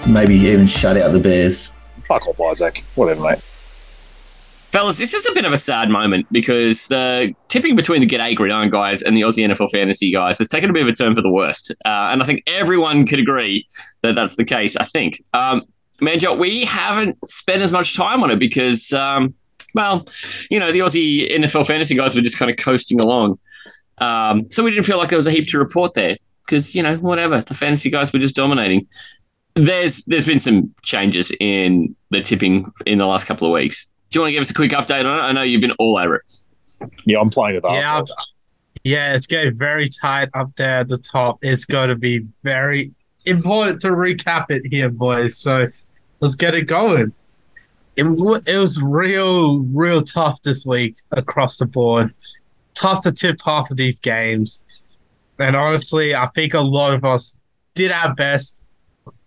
maybe even shut out the Bears. Fuck off, Isaac. Whatever, mate. Fellas, this is a bit of a sad moment because the tipping between the G'day Gridiron guys and the Aussie N F L Fantasy guys has taken a bit of a turn for the worst. Uh, and I think everyone could agree that that's the case, I think. Um, Manjot, we haven't spent as much time on it because... Um, Well, you know, the Aussie N F L fantasy guys were just kind of coasting along. Um, so we didn't feel like there was a heap to report there because, you know, whatever. The fantasy guys were just dominating. There's There's been some changes in the tipping in the last couple of weeks. Do you want to give us a quick update on it? I know you've been all over it. Yeah, I'm playing with yeah, Astros. Yeah, it's getting very tight up there at the top. It's going to be very important to recap it here, boys. So let's get it going. It, it was real, real tough this week across the board. Tough to tip half of these games. And honestly, I think a lot of us did our best.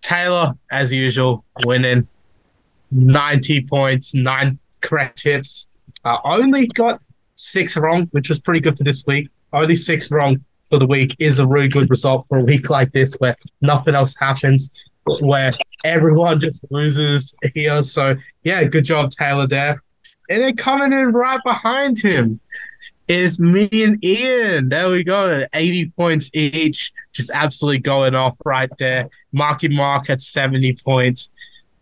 Taylor, as usual, winning. ninety points, nine correct tips. I uh, only got six wrong, which was pretty good for this week. Only six wrong for the week is a really good result for a week like this where nothing else happens, where everyone just loses here. So, yeah, good job, Taylor, there. And then coming in right behind him is me and Ian. There we go. eighty points each. Just absolutely going off right there. Marky Mark at seventy points.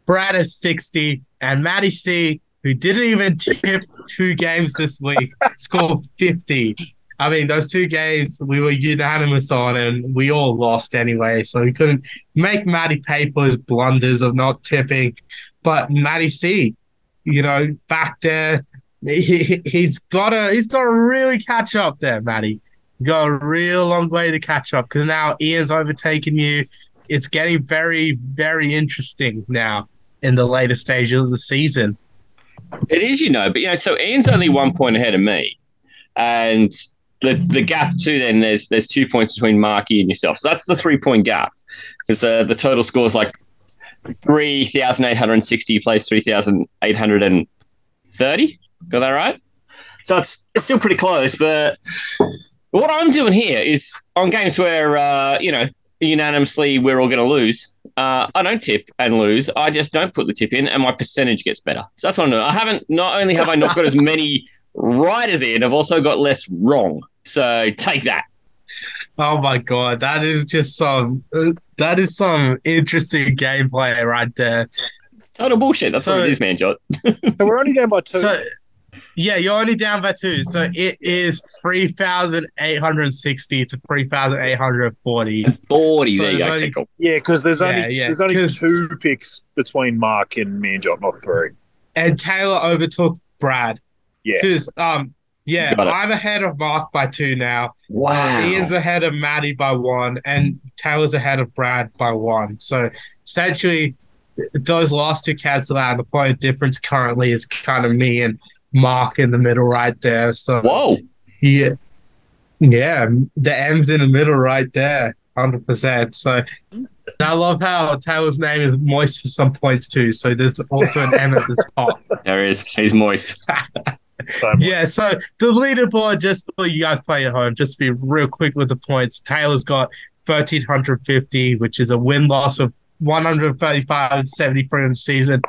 Brad at sixty. And Matty C, who didn't even tip two games this week, scored fifty. I mean, those two games we were unanimous on and we all lost anyway, so we couldn't make Matty pay for his blunders of not tipping. But Matty C, you know, back there, he, he's got to he's got to really catch up there, Matty. You've got a real long way to catch up because now Ian's overtaken you. It's getting very, very interesting now in the later stages of the season. It is, you know, but, you know, so Ian's only one point ahead of me. And... The the gap too. Then there's there's two points between Marky and yourself, so that's the three point gap because uh, the total score is like three thousand eight hundred sixty plays three thousand eight hundred and thirty. Got that right? So it's it's still pretty close. But what I'm doing here is on games where uh, you know unanimously we're all going to lose. Uh, I don't tip and lose. I just don't put the tip in, and my percentage gets better. So that's what I'm doing. I haven't. Not only have I not got as many right as in, I've also got less wrong. So take that. Oh my god, that is just some that is some interesting gameplay right there. It's total bullshit. That's so, what it is, man, John. We're only down by two. So, yeah, you're only down by two. So it is three thousand eight hundred and sixty to three thousand eight hundred and forty. Forty, so there you go. Only, cool. Yeah, because there's only yeah, yeah, there's only two picks between Mark and Manjot, not three. And Taylor overtook Brad. Yeah, because um, yeah, I'm ahead of Mark by two now. Wow, uh, Ian's ahead of Matty by one, and Taylor's ahead of Brad by one. So essentially, those last two cancel out. The point of difference currently is kind of me and Mark in the middle right there. So whoa, yeah, yeah, the M's in the middle right there, hundred percent. So I love how Taylor's name is Moist for some points too. So there's also an M at the top. There is. He's moist. So yeah, so the leaderboard, just for you guys play at home, just to be real quick with the points, Taylor's got one thousand three hundred fifty, which is a win-loss of one hundred thirty-five and seventy-three in the season.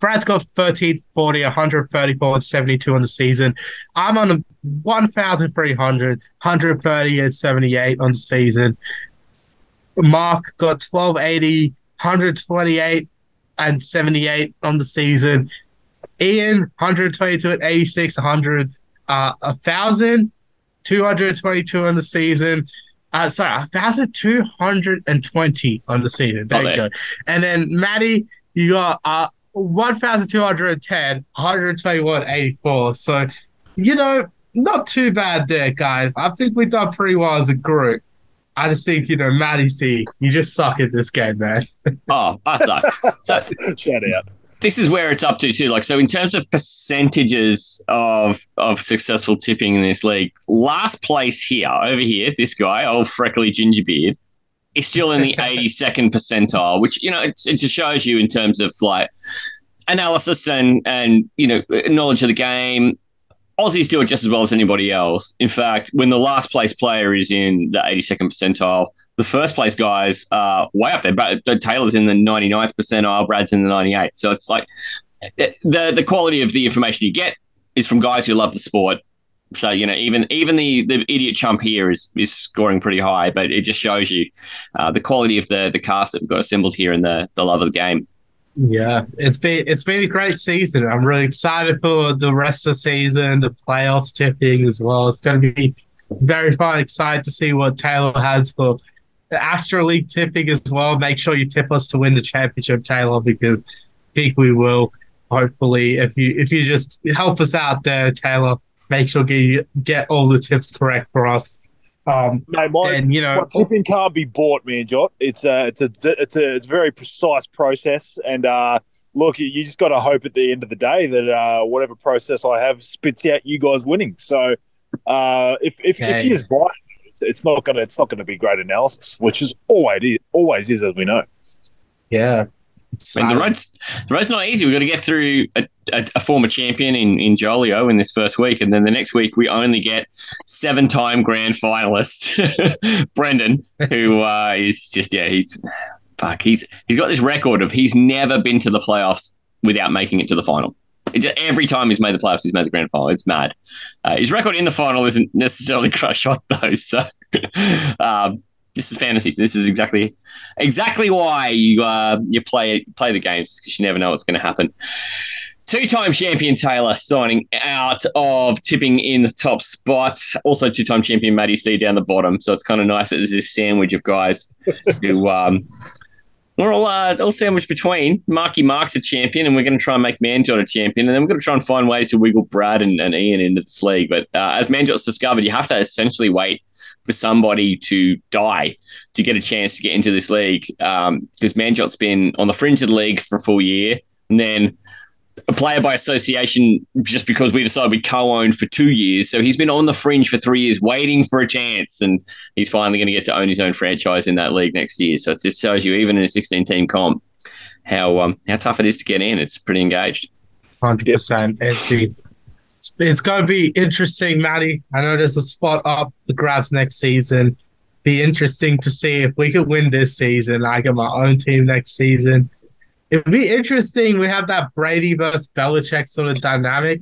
Brad's got one thousand three hundred forty, one hundred thirty-four and seventy-two on the season. I'm on one thousand three hundred, one hundred thirty and seventy-eight on the season. Mark got twelve eighty, one hundred twenty-eight and seventy-eight on the season. Ian, one hundred twenty-two and eighty-six, one hundred, uh, one thousand two hundred twenty-two on the season. Uh, sorry, one thousand two hundred twenty on the season. There oh, you man. go. And then, Matty, you got uh, one thousand two hundred ten, one hundred twenty-one and eighty-four. So, you know, not too bad there, guys. I think we've done pretty well as a group. I just think, you know, Matty C, you just suck at this game, man. Oh, I suck. So, shut up. This is where it's up to too. Like, so in terms of percentages of of successful tipping in this league, last place here, over here, this guy, old freckly gingerbeard, is still in the eighty-second percentile, which, you know, it, it just shows you in terms of like analysis and, and, you know, knowledge of the game. Aussies do it just as well as anybody else. In fact, when the last place player is in the eighty-second percentile, the first place guys are way up there. But Taylor's in the ninety-ninth percentile, Brad's in the ninety-eighth. So it's like the the quality of the information you get is from guys who love the sport. So, you know, even even the, the idiot chump here is is scoring pretty high, but it just shows you uh, the quality of the the cast that we've got assembled here and the, the love of the game. Yeah, it's been it's been a great season. I'm really excited for the rest of the season, the playoffs tipping as well. It's going to be very fun. Excited to see what Taylor has for the Astro League tipping as well. Make sure you tip us to win the championship, Taylor, because I think we will. Hopefully, if you if you just help us out there, Taylor, make sure you get all the tips correct for us. Um, Mate, my, and, you know, my tipping can't be bought, Manjot. It's a, it's a, it's a, it's a very precise process, and uh, look, you just got to hope at the end of the day that uh, whatever process I have spits out you guys winning. So, uh, if if, okay. if you just buy it, it's not gonna, it's not gonna be great analysis, which is always is, always is, as we know. Yeah. I mean, the road's the road's not easy. We've got to get through a, a, a former champion in, in Jolio in this first week, and then the next week we only get seven-time grand finalist Brendan, who uh, is just yeah, he's fuck. He's he's got this record of he's never been to the playoffs without making it to the final. It just, every time he's made the playoffs, he's made the grand final. It's mad. Uh, his record in the final isn't necessarily crush shot though. So. um, This is fantasy. This is exactly exactly why you uh, you play play the games, because you never know what's going to happen. Two-time champion Taylor signing out of tipping in the top spot. Also two-time champion Matty C down the bottom. So it's kind of nice that there's this sandwich of guys who um, we're all, uh, all sandwiched between. Marky Mark's a champion, and we're going to try and make Manjot a champion. And then we're going to try and find ways to wiggle Brad and, and Ian into this league. But uh, as Manjot's discovered, you have to essentially wait for somebody to die to get a chance to get into this league, because um, Manjot's been on the fringe of the league for a full year, and then a player by association just because we decided we co-owned for two years. So he's been on the fringe for three years waiting for a chance, and he's finally going to get to own his own franchise in that league next year. So it just shows you, even in a sixteen-team comp, how um, how tough it is to get in. It's pretty engaged. one hundred percent. Yep. It's going to be interesting, Matty. I know there's a spot up the grabs next season. Be interesting to see if we could win this season. I get my own team next season. It'd be interesting. We have that Brady versus Belichick sort of dynamic.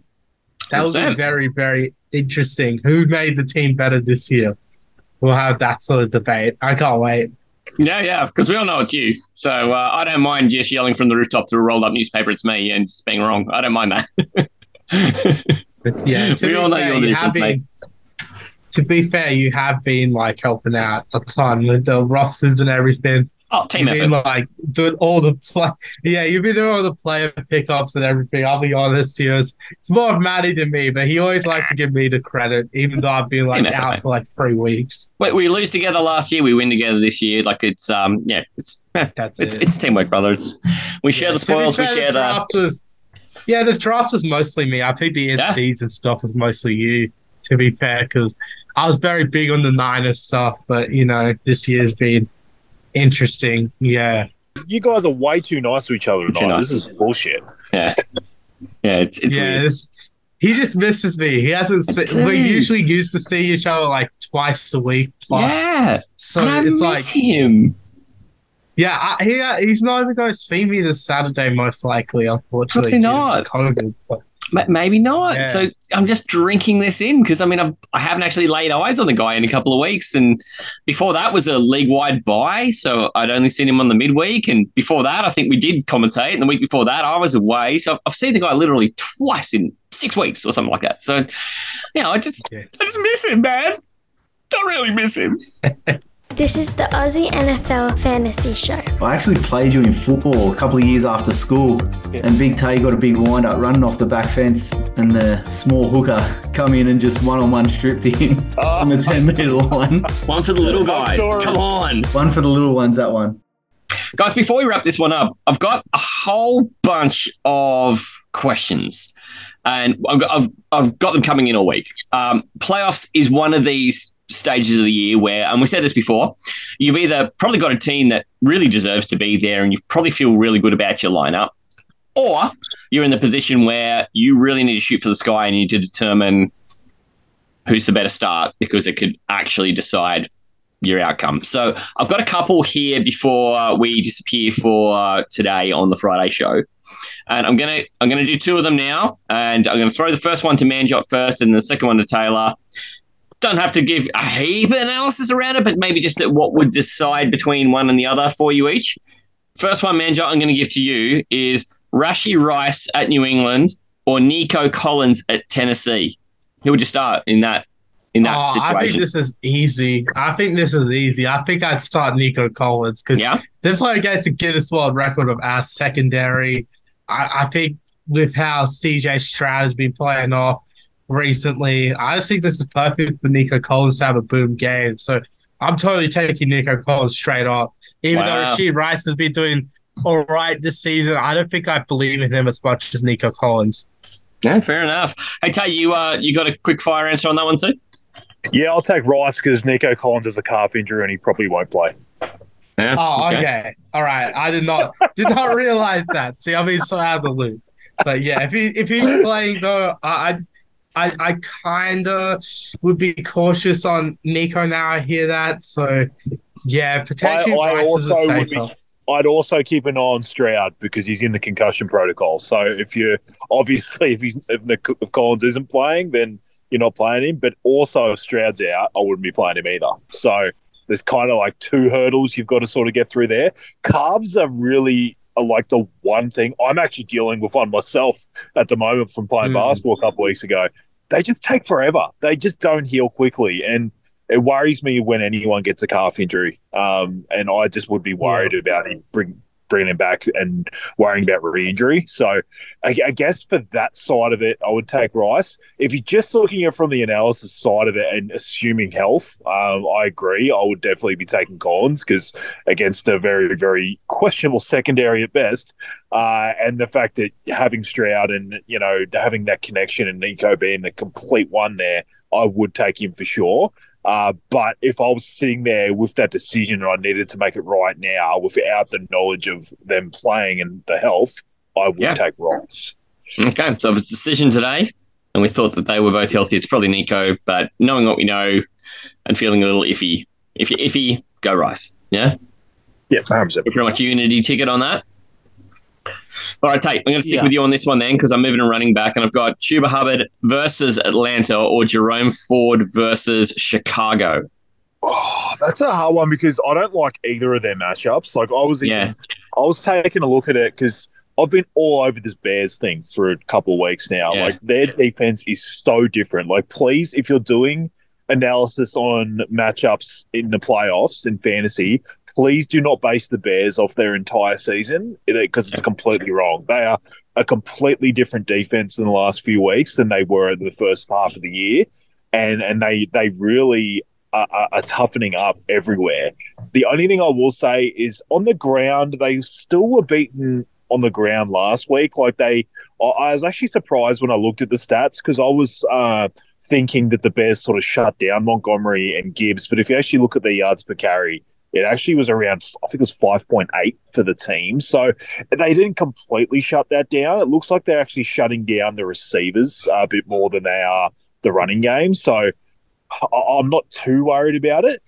That would be very, very interesting. Who made the team better this year? We'll have that sort of debate. I can't wait. Yeah, yeah, because we all know it's you. So uh, I don't mind just yelling from the rooftop through a rolled up newspaper, it's me, and just being wrong. I don't mind that. Yeah, to we be all know fair, you have been, to be fair, you have been like helping out a ton with the rosters and everything. Oh, team you've effort. Been like doing all the play. Yeah, you've been doing all the player pickups and everything. I'll be honest, he was, it's more of Matty than me, but he always likes to give me the credit, even though I've been like effort, out mate. for like three weeks. Wait, we lose together last year, we win together this year. Like it's um, yeah, it's yeah, that's it's, it. it's teamwork, brother. It's, we share yeah, the spoils. Fair, we share the. Yeah, the drafts was mostly me. I think the end yeah. season stuff was mostly you, to be fair, because I was very big on the Niners stuff. But, you know, this year's been interesting. Yeah. You guys are way too nice to each other tonight. Nice. This is bullshit. Yeah. Yeah, it's, it's yeah, weird. This, he just misses me. He hasn't. Se- we usually used to see each other like twice a week. Plus. Yeah. So and I it's miss like him. Yeah, I, he, he's not even going to see me this Saturday, most likely, unfortunately. Probably not. COVID, so. M- maybe not. Yeah. So I'm just drinking this in because, I mean, I've, I haven't actually laid eyes on the guy in a couple of weeks. And before that was a league-wide bye, so I'd only seen him on the midweek. And before that, I think we did commentate. And the week before that, I was away. So I've, I've seen the guy literally twice in six weeks or something like that. So, you know, I just, yeah. I just miss him, man. I really miss him. This is the Aussie N F L Fantasy Show. I actually played you in football a couple of years after school, yeah. and Big Tay got a big wind-up running off the back fence, and the small hooker come in and just one-on-one stripped him oh. on the ten-metre line. One for the little guys. Come on. One for the little ones, that one. Guys, before we wrap this one up, I've got a whole bunch of questions, and I've got, I've, I've got them coming in all week. Um, playoffs is one of these stages of the year where, and we said this before, you've either probably got a team that really deserves to be there and you probably feel really good about your lineup, Or you're in the position where you really need to shoot for the sky and you need to determine who's the better start, because it could actually decide your outcome. So I've got a couple here before we disappear for uh, today on the Friday show. And I'm going to I'm gonna do two of them now. And I'm going to throw the first one to Manjot first and the second one to Taylor. Don't have to give a heap of analysis around it, but maybe just at what would decide between one and the other for you each. First one, Manjot, I'm going to give to you is Rashee Rice at New England or Nico Collins at Tennessee. Who would you start in that in that oh, situation? I think this is easy. I think this is easy. I think I'd start Nico Collins because yeah. they're playing against the Guinness World Record of our secondary. I, I think with how C J Stroud has been playing off recently, I just think this is perfect for Nico Collins to have a boom game. So I'm totally taking Nico Collins straight up. Even wow. though Rashee Rice has been doing all right this season, I don't think I believe in him as much as Nico Collins. Yeah, fair enough. Hey, Tay, you uh, you got a quick fire answer on that one too? Yeah, I'll take Rice because Nico Collins has a calf injury and he probably won't play. Yeah, oh, okay. okay. All right. I did not did not realize that. See, I've been so out of the loop. But yeah, if he if he's playing though, I I I kind of would be cautious on Nico now. I hear that, so yeah, potentially I, I Rice also is safer. Would be- I'd also keep an eye on Stroud because he's in the concussion protocol. So if you obviously if he's if, if Collins isn't playing, then you're not playing him. But also if Stroud's out, I wouldn't be playing him either. So there's kind of like two hurdles you've got to sort of get through there. Calves are really are like the one thing I'm actually dealing with one myself at the moment from playing mm. basketball a couple of weeks ago. They just take forever. They just don't heal quickly, and it worries me when anyone gets a calf injury, um, and I just would be worried yeah. about him bring, bringing him back and worrying about re-injury. So I, I guess for that side of it, I would take Rice. If you're just looking at from the analysis side of it and assuming health, um, I agree. I would definitely be taking Collins because against a very, very questionable secondary at best, uh, and the fact that having Stroud and you know having that connection and Nico being the complete one there, I would take him for sure. Uh, but if I was sitting there with that decision and I needed to make it right now without the knowledge of them playing and the health, I would yeah. take Rice. Okay, so if it's a decision today and we thought that they were both healthy, it's probably Nico, but knowing what we know and feeling a little iffy, if you're iffy, go Rice, yeah? Yeah, one hundred percent. Pretty much a unity ticket on that. All right, Tate, I'm going to stick yeah. with you on this one then because I'm moving to running back and I've got Chuba Hubbard versus Atlanta or Jerome Ford versus Chicago. Oh, that's a hard one because I don't like either of their matchups. Like I was in, yeah. I was taking a look at it because I've been all over this Bears thing for a couple of weeks now. Yeah. Like their defense is so different. Like please, if you're doing analysis on matchups in the playoffs in fantasy, please do not base the Bears off their entire season because it's completely wrong. They are a completely different defense in the last few weeks than they were in the first half of the year, and and they they really are, are toughening up everywhere. The only thing I will say is on the ground, they still were beaten on the ground last week. Like they, I was actually surprised when I looked at the stats because I was uh, thinking that the Bears sort of shut down Montgomery and Gibbs, but if you actually look at their yards per carry, it actually was around, I think it was five point eight for the team. So they didn't completely shut that down. It looks like they're actually shutting down the receivers a bit more than they are the running game. So I'm not too worried about it.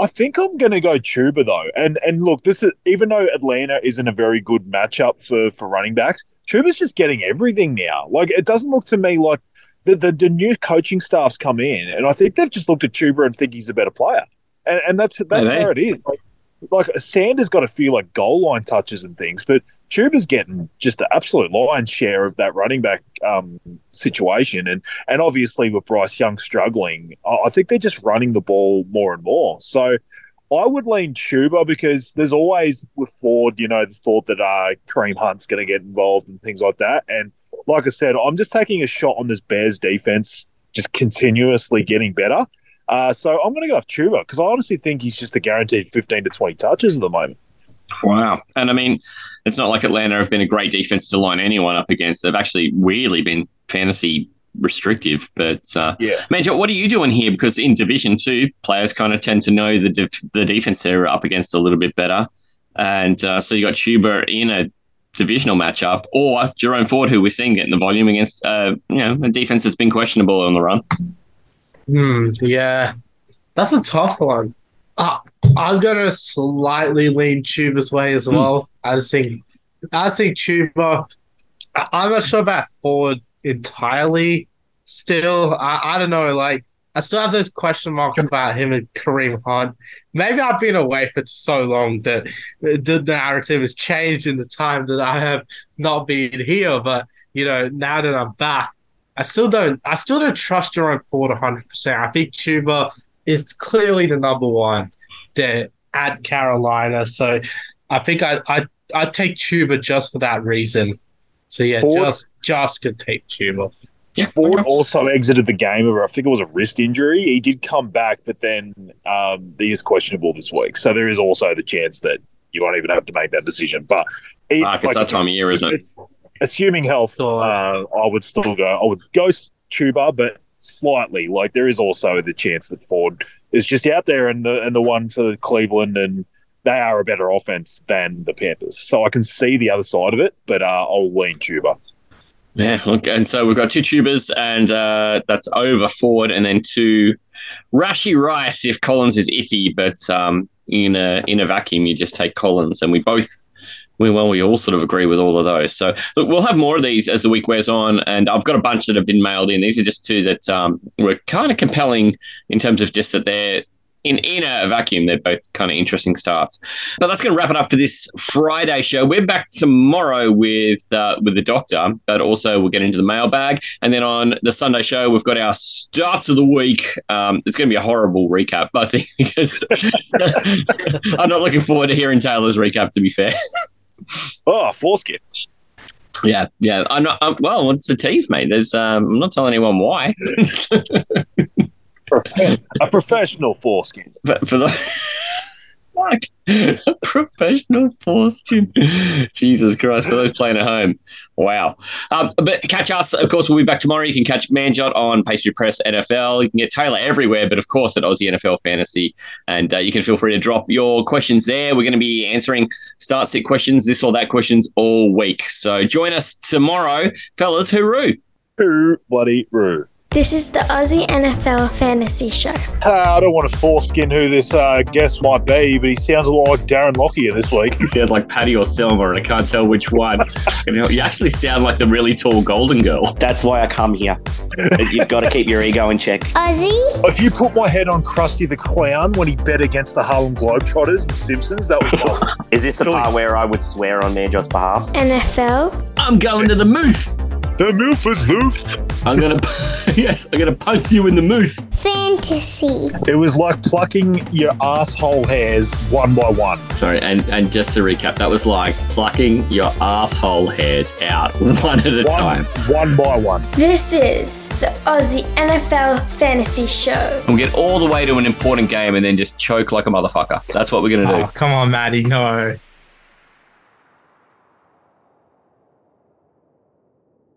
I think I'm going to go Chuba, though. And and look, this is even though Atlanta isn't a very good matchup for, for running backs, Chuba's just getting everything now. Like, it doesn't look to me like the, the, the new coaching staff's come in, and I think they've just looked at Chuba and think he's a better player. And, and that's that's how it is. Like, like Sanders got a few like goal line touches and things, but Chuba's getting just the absolute lion's share of that running back um, situation. And and obviously with Bryce Young struggling, I think they're just running the ball more and more. So I would lean Chuba because there's always with Ford, you know, the thought that uh, Kareem Hunt's going to get involved and things like that. And like I said, I'm just taking a shot on this Bears defense, just continuously getting better. Uh, so I'm going to go off Chuba because I honestly think he's just a guaranteed fifteen to twenty touches at the moment. Wow. And, I mean, it's not like Atlanta have been a great defense to line anyone up against. They've actually really been fantasy restrictive. But, uh, yeah. Manjot, what are you doing here? Because in Division two, players kind of tend to know the def- the defense they're up against a little bit better. And uh, so you got Chuba in a divisional matchup, or Jerome Ford, who we're seeing getting the volume against uh, you know a defense that's been questionable on the run. Mm, yeah, that's a tough one. Uh, I'm going to slightly lean Tuba's way as well. Mm. I think I think Tuba. I, I'm not sure about Ford entirely. Still, I, I don't know. Like, I still have those question marks about him and Kareem Hunt. Maybe I've been away for so long that the narrative has changed in the time that I have not been here. But you know, now that I'm back, I still don't. I still don't trust Jerome Ford one hundred percent. I think Tuba is clearly the number one there at Carolina. So I think I I I take Tuba just for that reason. So yeah, Ford. just just could take Tuba. Yeah, Ford okay. also exited the game over, I think it was a wrist injury. He did come back, but then um, he is questionable this week. So there is also the chance that you won't even have to make that decision. But it, ah, like, that time of year, isn't it? Assuming health, uh, I would still go. I would go Tuba, but slightly. Like there is also the chance that Ford is just out there, and the and the one for Cleveland, and they are a better offense than the Panthers. So I can see the other side of it, but uh, I'll lean Tuba. Yeah, look, and so we've got two Tubers, and uh, that's over Ford, and then two Rashi Rice if Collins is iffy, but um, in a in a vacuum, you just take Collins, and we both, we well, we all sort of agree with all of those. So look, we'll have more of these as the week wears on, and I've got a bunch that have been mailed in. These are just two that um, were kind of compelling in terms of just that they're, In, in a vacuum, they're both kind of interesting starts. But that's going to wrap it up for this Friday show. We're back tomorrow with uh, with the doctor, but also we'll get into the mailbag. And then on the Sunday show, we've got our starts of the week. Um, it's going to be a horrible recap, I think. I'm not looking forward to hearing Taylor's recap, to be fair. Oh, foreskin. Yeah, yeah. I'm not. I'm, well, it's a tease, mate. There's. Um, I'm not telling anyone why. A professional foreskin. But for the fuck, a professional foreskin. Jesus Christ, for those playing at home. Wow. Um, but catch us, of course, we'll be back tomorrow. You can catch Manjot on Pastry Press N F L. You can get Taylor everywhere, but of course at Aussie N F L Fantasy. And uh, you can feel free to drop your questions there. We're going to be answering start sit questions, this or that questions all week. So join us tomorrow. Fellas, hooroo. Hooroo, bloody roo. This is the Aussie N F L Fantasy Show. Uh, I don't want to foreskin who this uh, guest might be, but he sounds a lot like Darren Lockyer this week. He sounds like Patty or Selma, and I can't tell which one. You actually sound like the really tall golden girl. That's why I come here. You've got to keep your ego in check. Aussie? If you put my head on Krusty the Clown when he bet against the Harlem Globetrotters and Simpsons, that was awesome. Is this a part where I would swear on Manjot's behalf? N F L? I'm going to the moof. The moof is moof. I'm going to, yes, I'm going to punch you in the moof. Fantasy. It was like plucking your asshole hairs one by one. Sorry, and, and just to recap, that was like plucking your asshole hairs out one at a one, time. One by one. This is the Aussie N F L Fantasy Show. We'll get all the way to an important game and then just choke like a motherfucker. That's what we're going to do. Oh, come on, Matty, no.